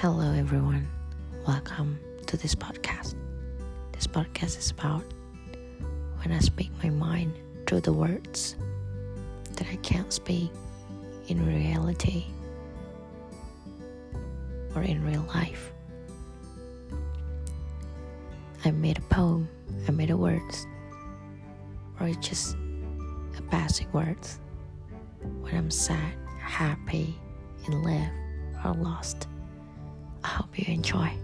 Hello everyone, welcome to this podcast. This podcast is about when I speak my mind through the words that I can't speak in reality or in real life. I made a poem, I made a words, or it's just a basic words when I'm sad, happy, in love, or lost. I hope you enjoy.